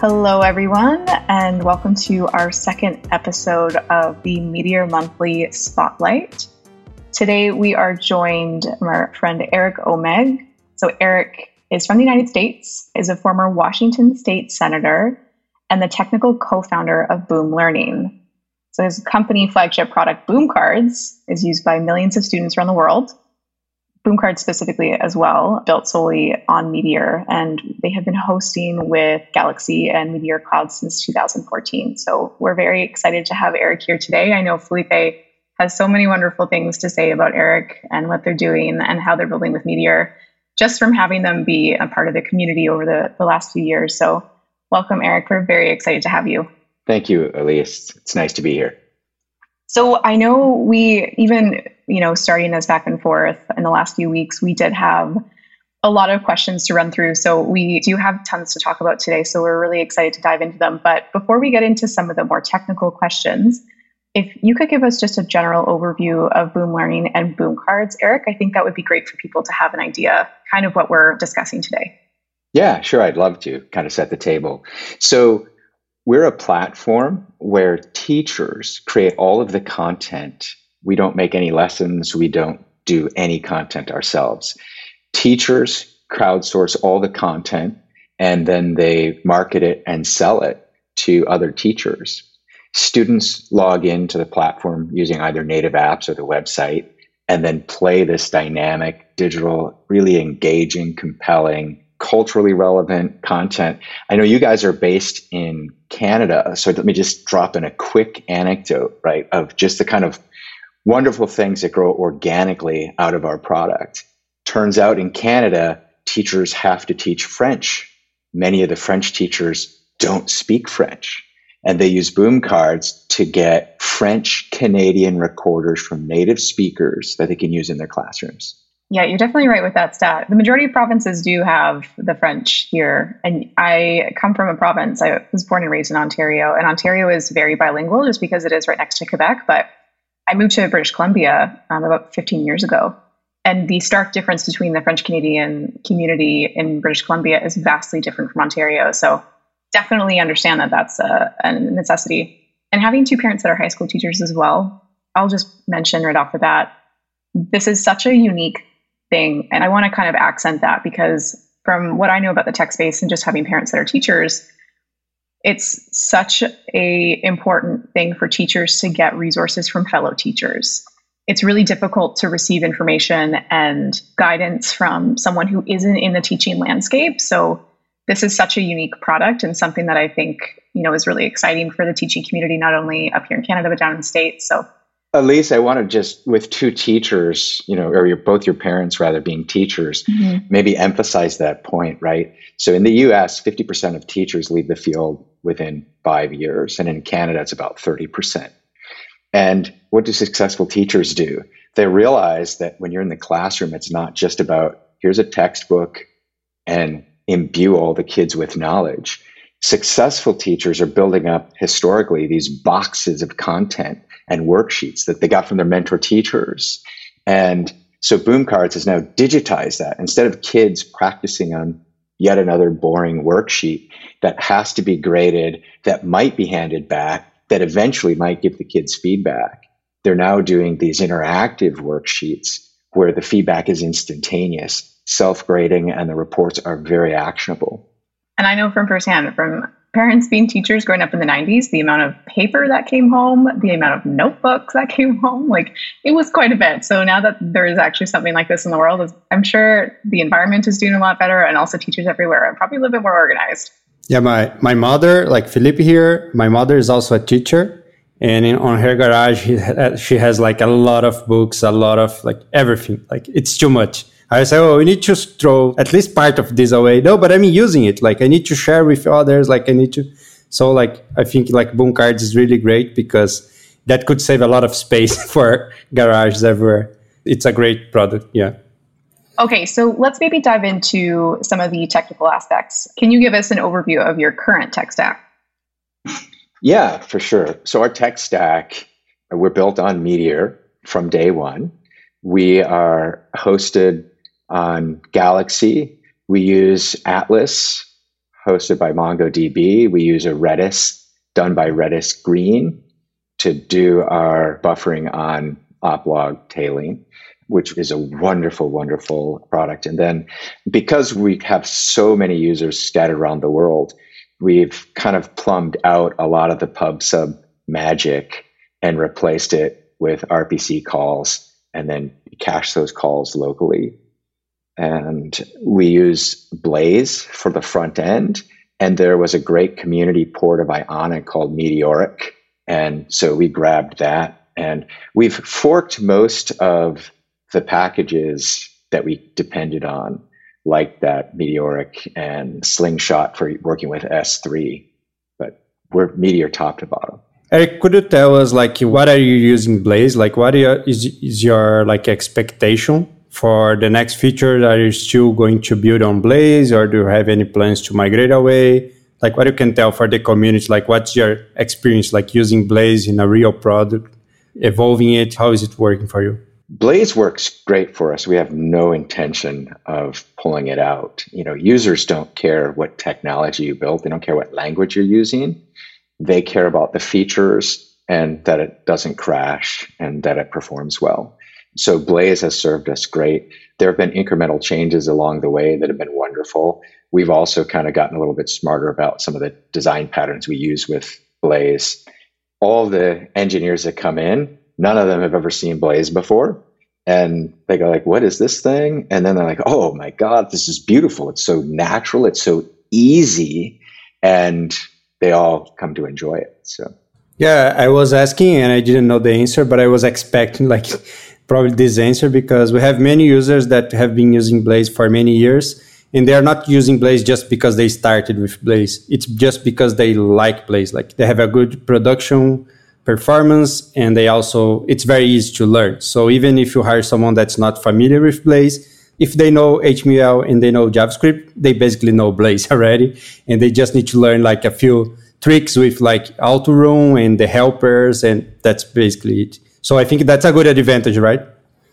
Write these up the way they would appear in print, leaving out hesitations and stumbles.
Hello, everyone, and welcome to our second episode of the Meteor Monthly Spotlight. Today, we are joined by our friend Eric Omeg. So Eric is from the United States, is a former Washington State Senator, and the technical co-founder of Boom Learning. So his company flagship product, Boom Cards, is used by millions of students around the world. Boom Cards specifically as well, built solely on Meteor, and they have been hosting with Galaxy and Meteor Cloud since 2014. So we're very excited to have Eric here today. I know Felipe has so many wonderful things to say about Eric and what they're doing and how they're building with Meteor, just from having them be a part of the community over the last few years. So welcome, Eric. We're very excited to have you. Thank you, Elias. It's nice to be here. So I know we even, starting us back and forth in the last few weeks, we did have a lot of questions to run through. So we do have tons to talk about today. So we're really excited to dive into them. But before we get into some of the more technical questions, if you could give us just a general overview of Boom Learning and Boom Cards, Eric, I think that would be great for people to have an idea, kind of what we're discussing today. Yeah, sure. I'd love to kind of set the table. So we're a platform where teachers create all of the content. We don't make any lessons. We don't do any content ourselves. Teachers crowdsource all the content, and then they market it and sell it to other teachers. Students log into the platform using either native apps or the website, and then play this dynamic, digital, really engaging, compelling, culturally relevant content. I know you guys are based in Canada, so let me just drop in a quick anecdote, right, of just the kind of wonderful things that grow organically out of our product. Turns out in Canada, teachers have to teach French. Many of the French teachers don't speak French, and they use Boom Cards to get French Canadian recorders from native speakers that they can use in their classrooms. Yeah, you're definitely right with that stat. The majority of provinces do have the French here. And I come from a province. I was born and raised in Ontario, and Ontario is very bilingual just because it is right next to Quebec. But I moved to British Columbia about 15 years ago, and the stark difference between the French Canadian community in British Columbia is vastly different from Ontario. So definitely understand that that's a necessity. And having two parents that are high school teachers as well, I'll just mention right off the bat, this is such a unique thing. And I want to kind of accent that, because from what I know about the tech space and just having parents that are teachers, it's such a important thing for teachers to get resources from fellow teachers. It's really difficult to receive information and guidance from someone who isn't in the teaching landscape. So this is such a unique product and something that I think, is really exciting for the teaching community, not only up here in Canada, but down in the States. So Elise, I want to just, with two teachers, or both your parents rather being teachers, maybe emphasize that point, right? So in the US, 50% of teachers leave the field within 5 years. And in Canada, it's about 30%. And what do successful teachers do? They realize that when you're in the classroom, it's not just about, here's a textbook and imbue all the kids with knowledge. Successful teachers are building up, historically, these boxes of content and worksheets that they got from their mentor teachers. And so Boom Cards has now digitized that. Instead of kids practicing on yet another boring worksheet that has to be graded, that might be handed back, that eventually might give the kids feedback, they're now doing these interactive worksheets where the feedback is instantaneous, self-grading, and the reports are very actionable. And I know from firsthand, from parents being teachers growing up in the 90s, the amount of paper that came home, the amount of notebooks that came home, it was quite a bit. So now that there is actually something like this in the world, I'm sure the environment is doing a lot better, and also teachers everywhere are probably a little bit more organized. Yeah, my mother, like Felipe here, my mother is also a teacher. And on her garage, she has a lot of books, a lot of everything. It's too much. I say, we need to throw at least part of this away. No, but I'm using it. I need to share with others. I need to. So I think Boom Cards is really great, because that could save a lot of space for garages everywhere. It's a great product. Yeah. Okay. So let's maybe dive into some of the technical aspects. Can you give us an overview of your current tech stack? Yeah, for sure. So our tech stack, we're built on Meteor from day one. We are hosted on Galaxy. We use Atlas hosted by MongoDB. We use a Redis done by Redis Green to do our buffering on oplog tailing, which is a wonderful, wonderful product. And then because we have so many users scattered around the world, we've kind of plumbed out a lot of the pub sub magic and replaced it with RPC calls and then cache those calls locally. And we use Blaze for the front end. And there was a great community port of Ionic called Meteoric. And so we grabbed that. And we've forked most of the packages that we depended on, like that Meteoric and Slingshot for working with S3. But we're Meteor top to bottom. Eric, could you tell us, like, what are you using Blaze? Like, what is your, like, expectation for the next feature? Are you still going to build on Blaze, or do you have any plans to migrate away? Like, what you can tell for the community, like, what's your experience like using Blaze in a real product, evolving it? How is it working for you? Blaze works great for us. We have no intention of pulling it out. You know, users don't care what technology you build. They don't care what language you're using. They care about the features and that it doesn't crash and that it performs well. So Blaze has served us great. There have been incremental changes along the way that have been wonderful. We've also kind of gotten a little bit smarter about some of the design patterns we use with Blaze. All the engineers that come in, none of them have ever seen Blaze before. And they go like, what is this thing? And then they're like, oh my God, this is beautiful. It's so natural. It's so easy. And they all come to enjoy it. So yeah, I was asking and I didn't know the answer, but I was expecting like probably this answer, because we have many users that have been using Blaze for many years, and they are not using Blaze just because they started with Blaze. It's just because they like Blaze. Like, they have a good production performance, and they also, it's very easy to learn. So even if you hire someone that's not familiar with Blaze, if they know HTML and they know JavaScript, they basically know Blaze already. And they just need to learn like a few tricks with like autorun and the helpers. And that's basically it. So I think that's a good advantage, right?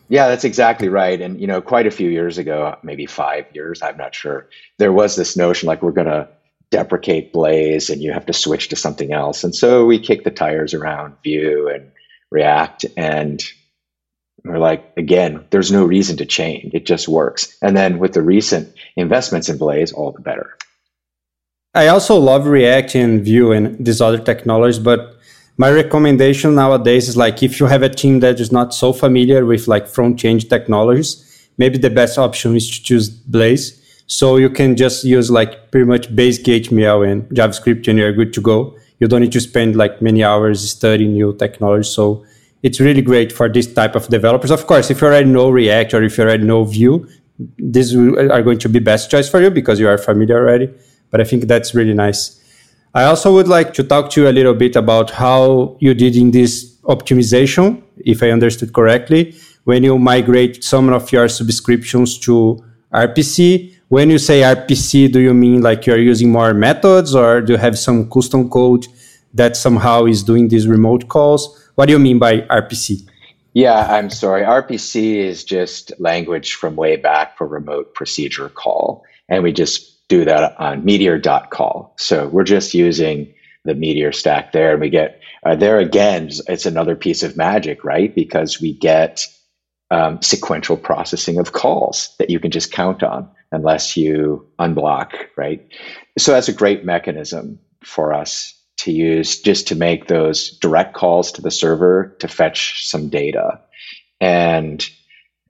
Yeah, that's exactly right. And, you know, quite a few years ago, maybe 5 years, I'm not sure, there was this notion like, we're going to deprecate Blaze and you have to switch to something else. And so we kicked the tires around Vue and React, and we're like, again, there's no reason to change. It just works. And then with the recent investments in Blaze, all the better. I also love React and Vue and these other technologies, but my recommendation nowadays is like, if you have a team that is not so familiar with like front-end technologies, maybe the best option is to choose Blaze. So you can just use like pretty much basic HTML and JavaScript and you're good to go. You don't need to spend like many hours studying new technology. So it's really great for this type of developers. Of course, if you already know React or if you already know Vue, these are going to be best choice for you because you are familiar already. But I think that's really nice. I also would like to talk to you a little bit about how you did in this optimization, if I understood correctly, when you migrate some of your subscriptions to RPC. When you say RPC, do you mean like you're using more methods, or do you have some custom code that somehow is doing these remote calls? What do you mean by RPC? Yeah, I'm sorry. RPC is just language from way back for remote procedure call. And we just do that on meteor.call. So we're just using the Meteor stack there. And we get there again, it's another piece of magic, right? Because we get sequential processing of calls that you can just count on unless you unblock, right? So that's a great mechanism for us to use just to make those direct calls to the server to fetch some data. And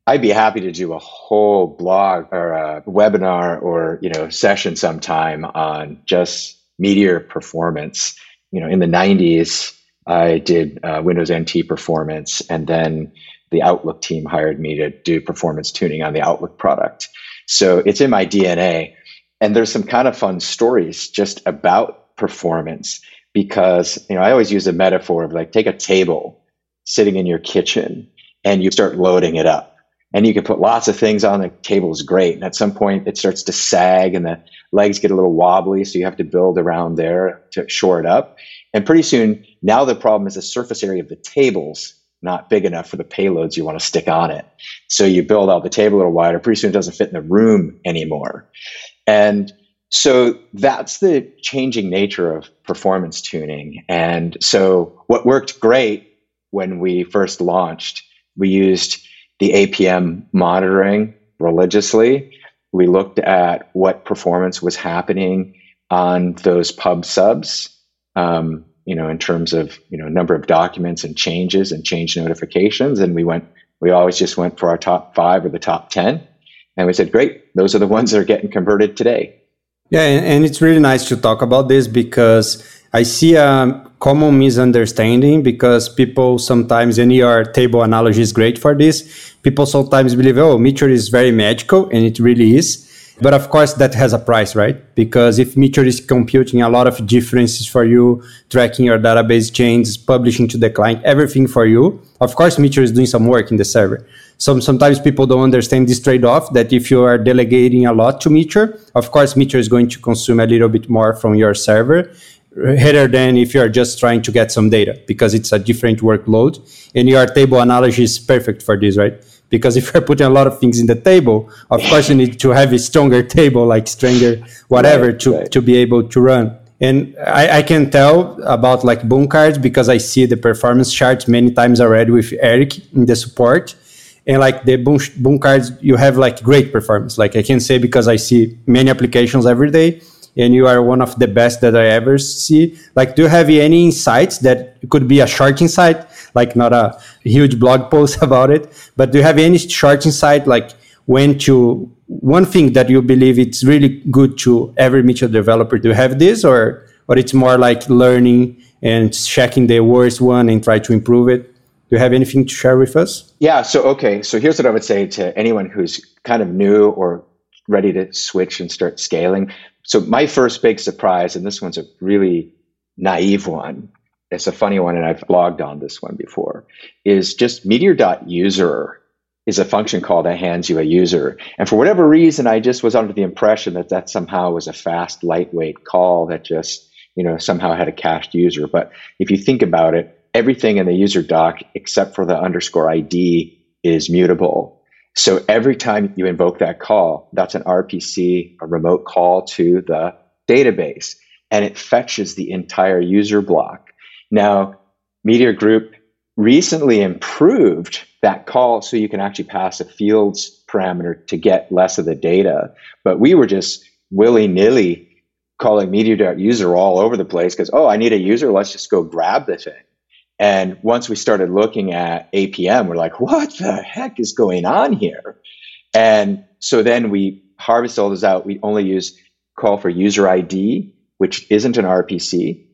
I'd be happy to do a whole blog or a webinar or, you know, session sometime on just Meteor performance. You know, in the 90s, I did Windows NT performance, and then the Outlook team hired me to do performance tuning on the Outlook product. So it's in my DNA. And there's some kind of fun stories just about performance. Because, you know, I always use the metaphor of like, take a table sitting in your kitchen and you start loading it up. And you can put lots of things on the table, is great. And at some point it starts to sag and the legs get a little wobbly. So you have to build around there to shore it up. And pretty soon now the problem is the surface area of the table's not big enough for the payloads you want to stick on it. So you build out the table a little wider. Pretty soon it doesn't fit in the room anymore. And So that's the changing nature of performance tuning. And so what worked great when we first launched, we used the APM monitoring religiously. We looked at what performance was happening on those pub subs, in terms of, number of documents and changes and change notifications. And we always just went for our top 5 or the top 10. And we said, great, those are the ones that are getting converted today. Yeah, and it's really nice to talk about this because I see a common misunderstanding because people sometimes, and your table analogy is great for this, people sometimes believe, oh, Meteor is very magical, and it really is. But of course, that has a price, right? Because if Meteor is computing a lot of differences for you, tracking your database changes, publishing to the client, everything for you, of course, Meteor is doing some work in the server. Sometimes people don't understand this trade-off that if you are delegating a lot to Meteor, of course, Meteor is going to consume a little bit more from your server rather than if you're just trying to get some data because it's a different workload. And your table analogy is perfect for this, right? Because if you're putting a lot of things in the table, of course, you need to have a stronger table, like stronger whatever, to be able to run. And I can tell about like Boom Cards because I see the performance charts many times already with Eric in the support. And like the Boom Cards, you have like great performance. Like I can say because I see many applications every day and you are one of the best that I ever see. Like, do you have any insights that could be a short insight, like not a huge blog post about it, but do you have any short insight, like when to one thing that you believe it's really good to every Meteor developer to have this, or it's more like learning and checking the worst one and try to improve it? Do you have anything to share with us? Yeah. So here's what I would say to anyone who's kind of new or ready to switch and start scaling. So my first big surprise, and this one's a really naive one, it's a funny one, and I've blogged on this one before, is just meteor.user is a function call that hands you a user. And for whatever reason, I just was under the impression that that somehow was a fast, lightweight call that just, somehow had a cached user. But if you think about it, everything in the user doc, except for the _ID, is mutable. So every time you invoke that call, that's an RPC, a remote call to the database, and it fetches the entire user block. Now, Meteor Group recently improved that call so you can actually pass a fields parameter to get less of the data. But we were just willy-nilly calling meteor.user all over the place because, I need a user, let's just go grab the thing. And once we started looking at APM, we're like, what the heck is going on here? And so then we harvest all this out. We only use call for user ID, which isn't an RPC,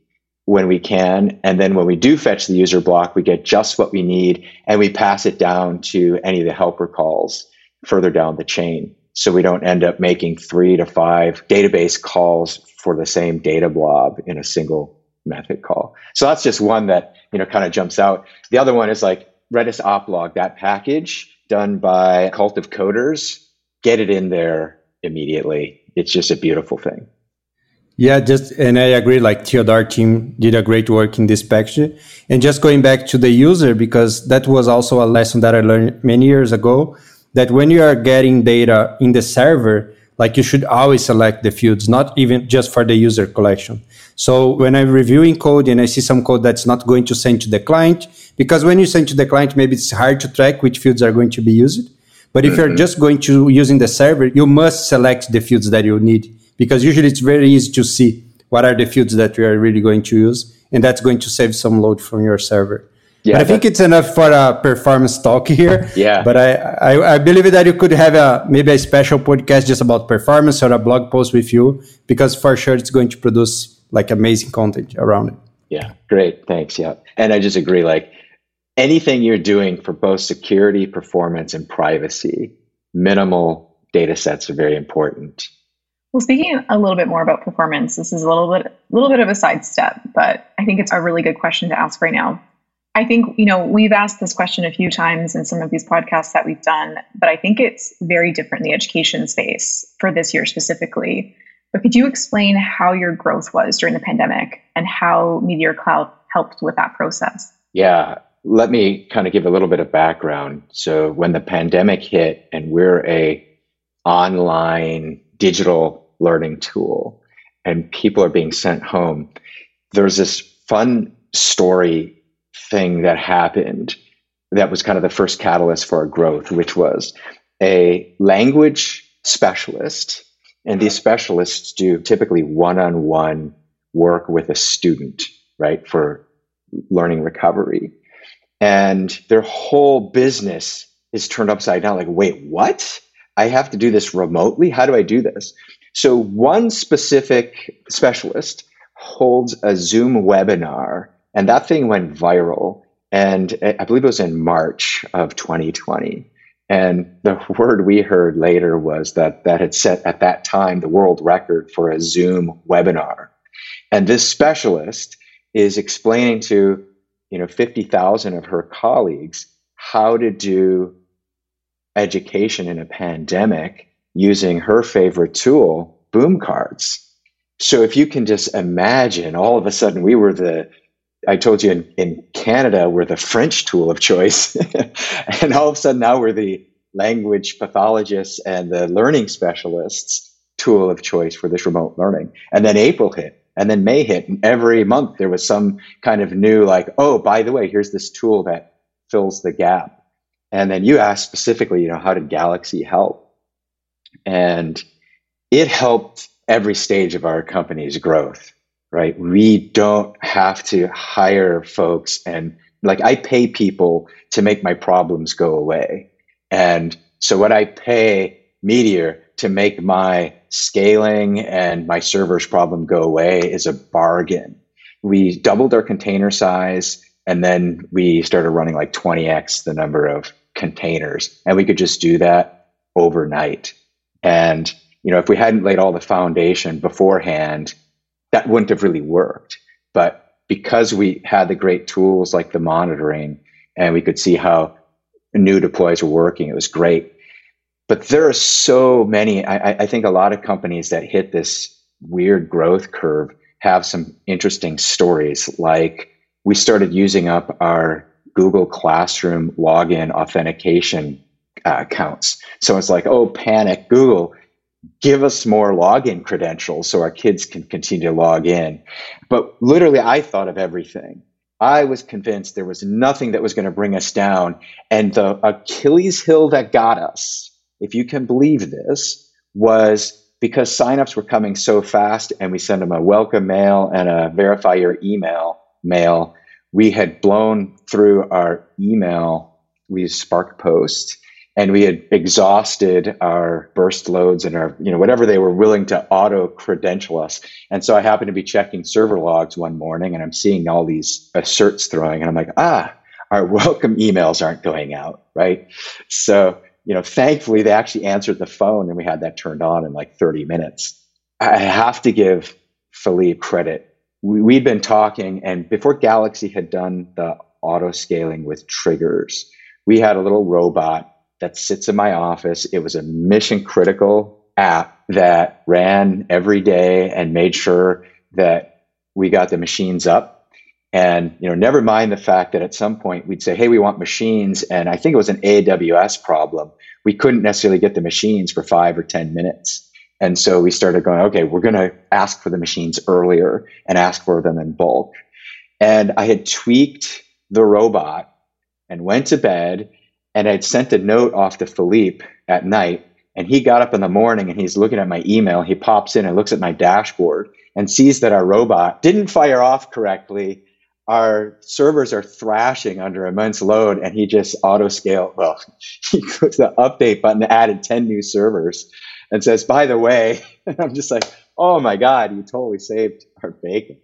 when we can. And then when we do fetch the user block, we get just what we need, and we pass it down to any of the helper calls further down the chain. So we don't end up making 3 to 5 database calls for the same data blob in a single method call. So that's just one that kind of jumps out. The other one is like Redis Oplog, that package done by Cult of Coders. Get it in there immediately. It's just a beautiful thing. Yeah, and I agree, like Theodore team did a great work in this package. And just going back to the user, because that was also a lesson that I learned many years ago, that when you are getting data in the server, like you should always select the fields, not even just for the user collection. So when I'm reviewing code and I see some code that's not going to send to the client, because when you send to the client, maybe it's hard to track which fields are going to be used. But if you're just going to using the server, you must select the fields that you need, because usually it's very easy to see what are the fields that you are really going to use. And that's going to save some load from your server. Yeah, but I think it's enough for a performance talk here. Yeah. But I believe that you could have maybe a special podcast just about performance or a blog post with you, because for sure it's going to produce like amazing content around it. Yeah. Great. Thanks. Yeah. And I just agree, like anything you're doing for both security, performance, and privacy, minimal data sets are very important. Well, speaking a little bit more about performance, this is a little bit of a sidestep, but I think it's a really good question to ask right now. I think, we've asked this question a few times in some of these podcasts that we've done, but I think it's very different in the education space for this year specifically. But could you explain how your growth was during the pandemic and how Meteor Cloud helped with that process? Yeah, let me kind of give a little bit of background. So when the pandemic hit and we're an online digital learning tool and people are being sent home. There's this fun story thing that happened that was kind of the first catalyst for our growth, which was a language specialist. And these specialists do typically one-on-one work with a student, right, for learning recovery. And their whole business is turned upside down. Like, wait, what? I have to do this remotely? How do I do this? So one specific specialist holds a Zoom webinar, and that thing went viral. And I believe it was in March of 2020. And the word we heard later was that that had set at that time the world record for a Zoom webinar. And this specialist is explaining to 50,000 of her colleagues how to do education in a pandemic using her favorite tool, Boom Cards. So if you can just imagine, all of a sudden we were the, I told you in Canada, we're the French tool of choice. And all of a sudden now we're the language pathologists and the learning specialists tool of choice for this remote learning. And then April hit, and then May hit. And every month there was some kind of new, like, oh, by the way, here's this tool that fills the gap. And then you asked specifically, how did Galaxy help? And it helped every stage of our company's growth. Right? We don't have to hire folks, and like I pay people to make my problems go away. And so what I pay Meteor to make my scaling and my servers problem go away is a bargain. We doubled our container size, and then we started running like 20x the number of containers, and we could just do that overnight. And if we hadn't laid all the foundation beforehand, that wouldn't have really worked. But because we had the great tools like the monitoring, and we could see how new deploys were working, it was great. But there are so many, I think a lot of companies that hit this weird growth curve have some interesting stories. Like we started using up our Google Classroom login authentication accounts. So it's like, oh, panic, Google, give us more login credentials so our kids can continue to log in. But literally, I thought of everything. I was convinced there was nothing that was going to bring us down. And the Achilles heel that got us, if you can believe this, was because signups were coming so fast and we sent them a welcome mail and a verify your email mail. We had blown through our email. We used Spark Post. And we had exhausted our burst loads and our, whatever they were willing to auto credential us. And so I happened to be checking server logs one morning, and I'm seeing all these asserts throwing, and I'm like, our welcome emails aren't going out, right? So, thankfully they actually answered the phone, and we had that turned on in like 30 minutes. I have to give Philippe credit. We'd been talking, and before Galaxy had done the auto scaling with triggers, we had a little robot that sits in my office. It was a mission critical app that ran every day and made sure that we got the machines up. And never mind the fact that at some point we'd say, hey, we want machines. And I think it was an AWS problem. We couldn't necessarily get the machines for 5 or 10 minutes. And so we started going, okay, we're going to ask for the machines earlier and ask for them in bulk. And I had tweaked the robot and went to bed. And I'd sent a note off to Philippe at night, and he got up in the morning and he's looking at my email. He pops in and looks at my dashboard and sees that our robot didn't fire off correctly. Our servers are thrashing under immense load, and he just auto-scaled. Well, he clicks the update button, added 10 new servers, and says, by the way, and I'm just like, oh my God, you totally saved our bacon.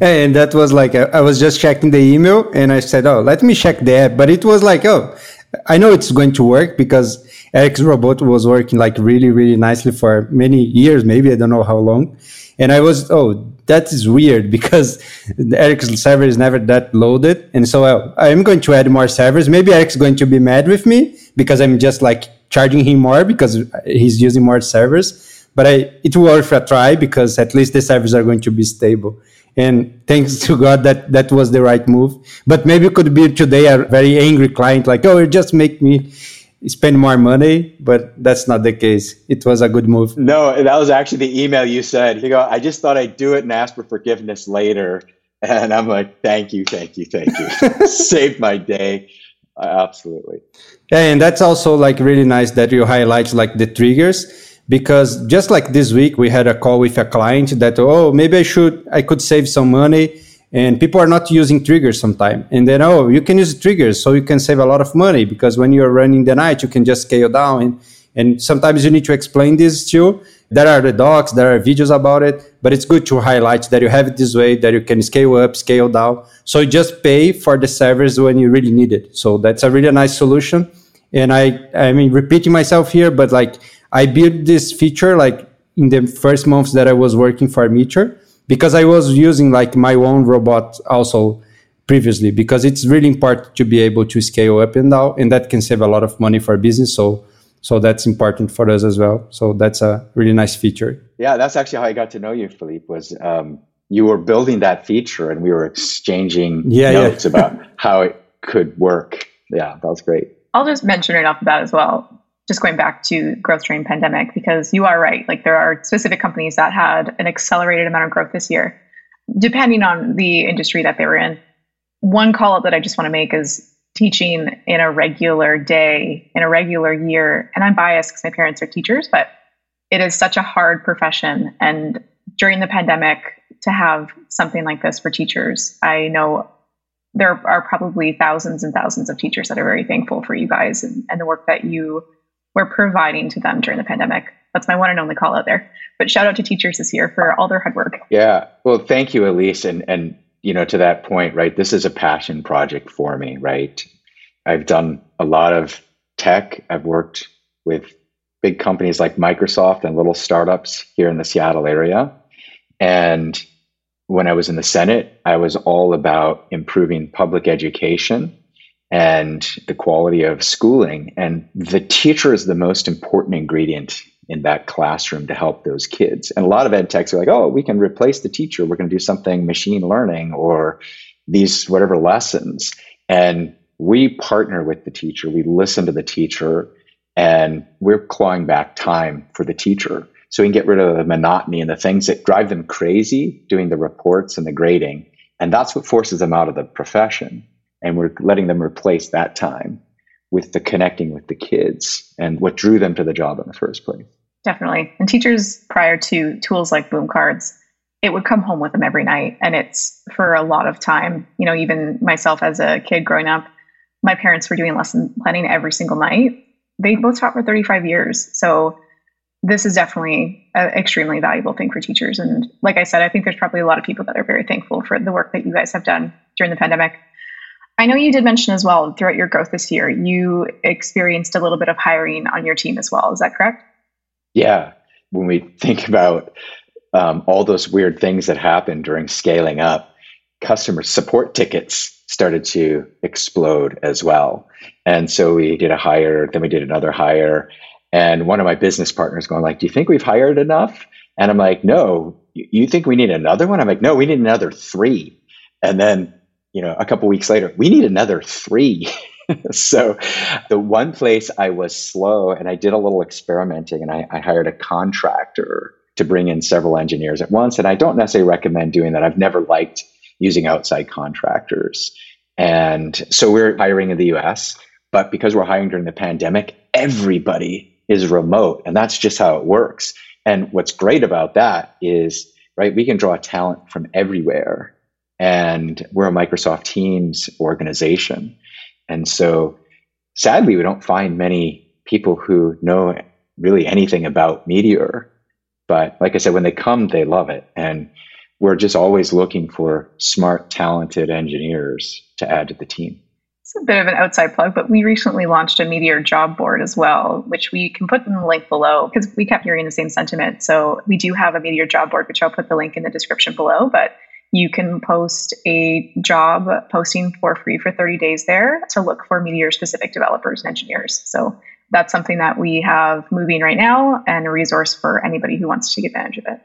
And that was like, I was just checking the email and I said, oh, let me check the app. But it was like, oh, I know it's going to work because Eric's robot was working like really, really nicely for many years, maybe, I don't know how long. And I was, oh, that is weird because Eric's server is never that loaded. And so I'm going to add more servers. Maybe Eric's going to be mad with me because I'm just like charging him more because he's using more servers. But it worth a try because at least the servers are going to be stable. And thanks to God that was the right move. But maybe it could be today a very angry client, like, oh, it just make me spend more money, but that's not the case. It was a good move. No, that was actually the email you said. You go, I just thought I'd do it and ask for forgiveness later. And I'm like, thank you. Saved my day. Absolutely. And that's also like really nice that you highlight like the triggers. Because just like this week, we had a call with a client that, oh, maybe I could save some money. And people are not using triggers sometimes. And then, oh, you can use triggers so you can save a lot of money. Because when you're running the night, you can just scale down. And sometimes you need to explain this too. There are the docs, there are videos about it. But it's good to highlight that you have it this way, that you can scale up, scale down. So you just pay for the service when you really need it. So that's a really nice solution. And I mean, repeating myself here, but like, I built this feature like in the first months that I was working for Meteor, because I was using like my own robot also previously, because it's really important to be able to scale up and down, and that can save a lot of money for business. So that's important for us as well. So that's a really nice feature. Yeah, that's actually how I got to know you, Philippe, was you were building that feature and we were exchanging notes about how it could work. Yeah, that was great. I'll just mention right off the bat as well, just going back to growth during pandemic, because you are right. Like there are specific companies that had an accelerated amount of growth this year, depending on the industry that they were in. One call out that I just want to make is teaching in a regular day, in a regular year. And I'm biased because my parents are teachers, but it is such a hard profession. And during the pandemic, to have something like this for teachers, I know there are probably thousands and thousands of teachers that are very thankful for you guys and the work that you we're providing to them during the pandemic. That's my one and only call out there. But shout out to teachers this year for all their hard work. Yeah. Well, thank you, Elise. And you know, to that point, right, this is a passion project for me, right? I've done a lot of tech. I've worked with big companies like Microsoft and little startups here in the Seattle area. And when I was in the Senate, I was all about improving public education and the quality of schooling. And the teacher is the most important ingredient in that classroom to help those kids. And a lot of ed techs are like, oh, we can replace the teacher. We're going to do something machine learning or these whatever lessons. And we partner with the teacher. We listen to the teacher and we're clawing back time for the teacher. So we can get rid of the monotony and the things that drive them crazy doing the reports and the grading. And that's what forces them out of the profession. And we're letting them replace that time with the connecting with the kids and what drew them to the job in the first place. Definitely. And teachers, prior to tools like Boom Cards, it would come home with them every night. And it's for a lot of time. You know, even myself as a kid growing up, my parents were doing lesson planning every single night. They both taught for 35 years. So this is definitely an extremely valuable thing for teachers. And like I said, I think there's probably a lot of people that are very thankful for the work that you guys have done during the pandemic. I know you did mention as well, throughout your growth this year, you experienced a little bit of hiring on your team as well. Is that correct? Yeah. When we think about all those weird things that happened during scaling up, customer support tickets started to explode as well. And so we did a hire, then we did another hire. And one of my business partners going like, do you think we've hired enough? And I'm like, no, you think we need another one? I'm like, no, we need another 3. And then you know, a couple weeks later, we need another 3. So the one place I was slow and I did a little experimenting and I hired a contractor to bring in several engineers at once. And I don't necessarily recommend doing that. I've never liked using outside contractors. And so we're hiring in the US, but because we're hiring during the pandemic, everybody is remote. And that's just how it works. And what's great about that is, right, we can draw talent from everywhere. And we're a Microsoft Teams organization. And so sadly, we don't find many people who know really anything about Meteor. But like I said, when they come, they love it. And we're just always looking for smart, talented engineers to add to the team. It's a bit of an outside plug, but we recently launched a Meteor job board as well, which we can put in the link below because we kept hearing the same sentiment. So we do have a Meteor job board, which I'll put the link in the description below. But you can post a job posting for free for 30 days there to look for Meteor-specific developers and engineers. So that's something that we have moving right now and a resource for anybody who wants to take advantage of it.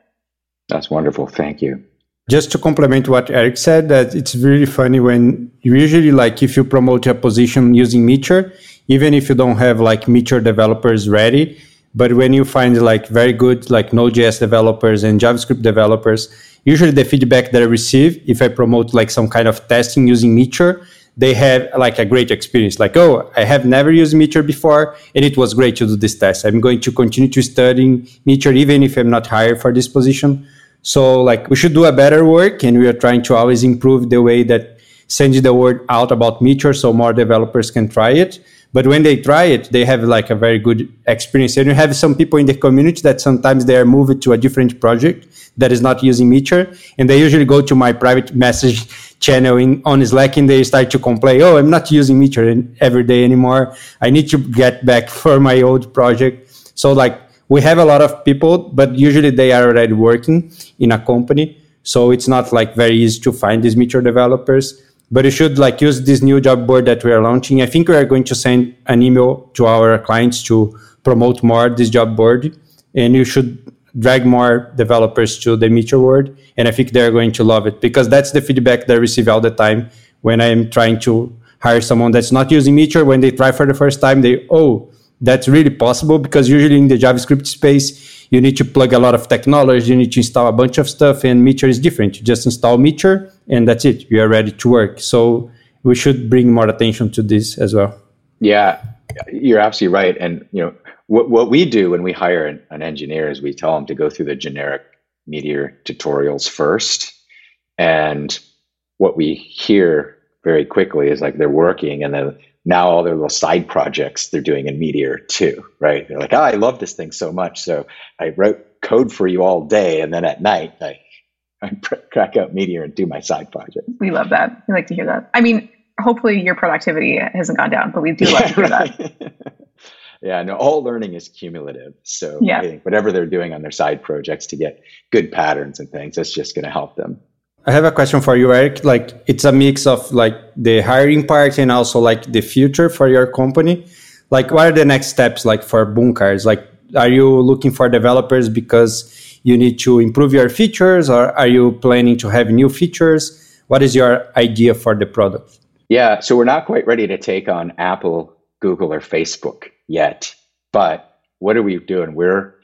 That's wonderful. Thank you. Just to complement what Eric said, that it's really funny when usually like if you promote a position using Meteor, even if you don't have like Meteor developers ready. But when you find like very good like Node.js developers and JavaScript developers, usually the feedback that I receive, if I promote like some kind of testing using Meteor, they have like a great experience. Like, oh, I have never used Meteor before, and it was great to do this test. I'm going to continue to study Meteor, even if I'm not hired for this position. So like we should do a better work, and we are trying to always improve the way that sends the word out about Meteor so more developers can try it. But when they try it, they have like a very good experience. And you have some people in the community that sometimes they are moved to a different project that is not using Meteor. And they usually go to my private message channel on Slack, and they start to complain, oh, I'm not using Meteor every day anymore. I need to get back for my old project. So like we have a lot of people, but usually they are already working in a company. So it's not like very easy to find these Meteor developers. But you should like use this new job board that we are launching. I think we are going to send an email to our clients to promote more this job board. And you should drag more developers to the Meteor world. And I think they're going to love it, because that's the feedback that I receive all the time when I'm trying to hire someone that's not using Meteor. When they try for the first time, they, oh, that's really possible, because usually in the JavaScript space, you need to plug a lot of technology, you need to install a bunch of stuff, and Meteor is different. You just install Meteor, and that's it. You are ready to work. So we should bring more attention to this as well. Yeah, you're absolutely right. And you know what we do when we hire an engineer is we tell them to go through the generic Meteor tutorials first. And what we hear very quickly is like they're working, and then now all their little side projects they're doing in Meteor too, right? They're like, oh, I love this thing so much. So I wrote code for you all day, and then at night I crack out Meteor and do my side project. We love that. We like to hear that. I mean, hopefully your productivity hasn't gone down, but we do love to hear that. Yeah, no, all learning is cumulative. So yeah. I think whatever they're doing on their side projects to get good patterns and things, that's just going to help them. I have a question for you, Eric. Like, it's a mix of like the hiring part and also like the future for your company. Like, what are the next steps like for Boom Cards? Like, are you looking for developers because you need to improve your features, or are you planning to have new features? What is your idea for the product? Yeah, so we're not quite ready to take on Apple, Google, or Facebook yet. But what are we doing? We're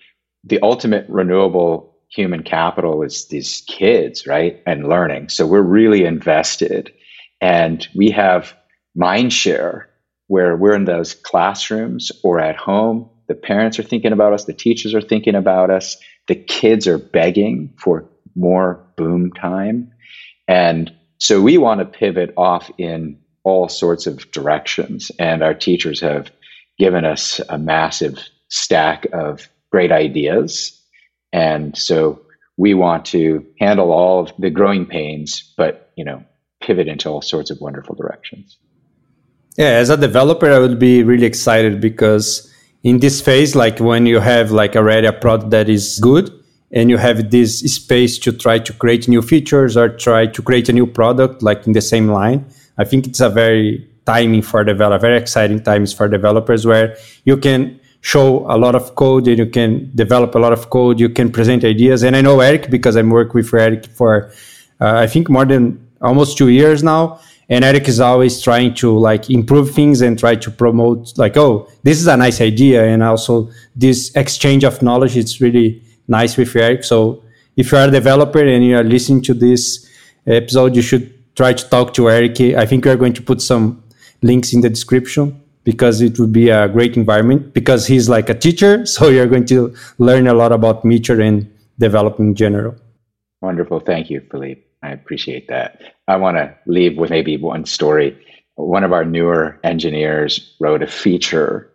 the ultimate renewable human capital is these kids, right? And learning. So we're really invested, and we have mindshare where we're in those classrooms or at home. The parents are thinking about us. The teachers are thinking about us. The kids are begging for more Boom time. And so we want to pivot off in all sorts of directions. And our teachers have given us a massive stack of great ideas. And so we want to handle all of the growing pains, but, you know, pivot into all sorts of wonderful directions. Yeah, as a developer, I would be really excited, because in this phase, like when you have like already a product that is good and you have this space to try to create new features or try to create a new product, like in the same line, I think it's a very timing for developers, very exciting times for developers, where you can show a lot of code and you can develop a lot of code, you can present ideas. And I know Eric, because I'm working with Eric for, I think more than almost 2 years now. And Eric is always trying to like improve things and try to promote like, oh, this is a nice idea. And also this exchange of knowledge, it's really nice with Eric. So if you are a developer and you are listening to this episode, you should try to talk to Eric. I think we are going to put some links in the description, because it would be a great environment, because he's like a teacher. So you're going to learn a lot about Meteor and developing in general. Wonderful. Thank you, Philippe. I appreciate that. I want to leave with maybe one story. One of our newer engineers wrote a feature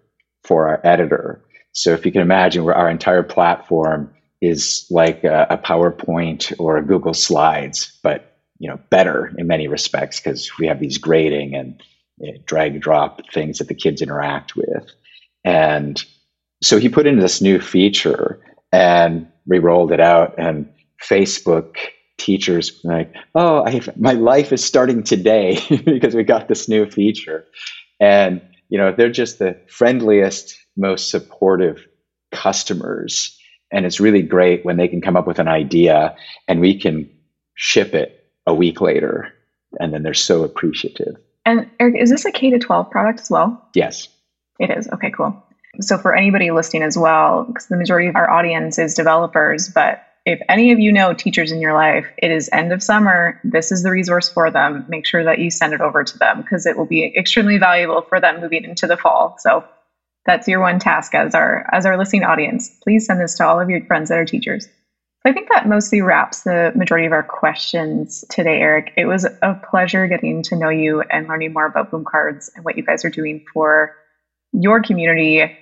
for our editor. So if you can imagine, where our entire platform is like a PowerPoint or a Google Slides, but you know, better in many respects, because we have these grading and drag and drop things that the kids interact with. And so he put in this new feature, and we rolled it out, and Facebook teachers were like, oh, my life is starting today because we got this new feature. And, you know, they're just the friendliest, most supportive customers. And it's really great when they can come up with an idea and we can ship it a week later. And then they're so appreciative. And Eric, is this a K-12 product as well? Yes. It is. Okay, cool. So for anybody listening as well, because the majority of our audience is developers, but if any of you know teachers in your life, it is end of summer. This is the resource for them. Make sure that you send it over to them because it will be extremely valuable for them moving into the fall. So that's your one task as our listening audience. Please send this to all of your friends that are teachers. I think that mostly wraps the majority of our questions today, Eric. It was a pleasure getting to know you and learning more about Boom Cards and what you guys are doing for your community,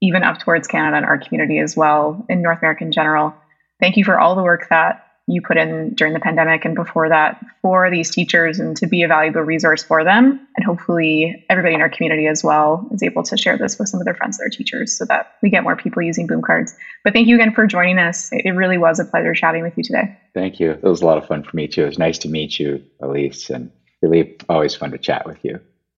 even up towards Canada and our community as well, in North America in general. Thank you for all the work that you put in during the pandemic and before that for these teachers and to be a valuable resource for them. And hopefully everybody in our community as well is able to share this with some of their friends that are teachers so that we get more people using Boom Cards. But thank you again for joining us. It really was a pleasure chatting with you today. Thank you. It was a lot of fun for me too. It was nice to meet you, Elise, and really always fun to chat with you.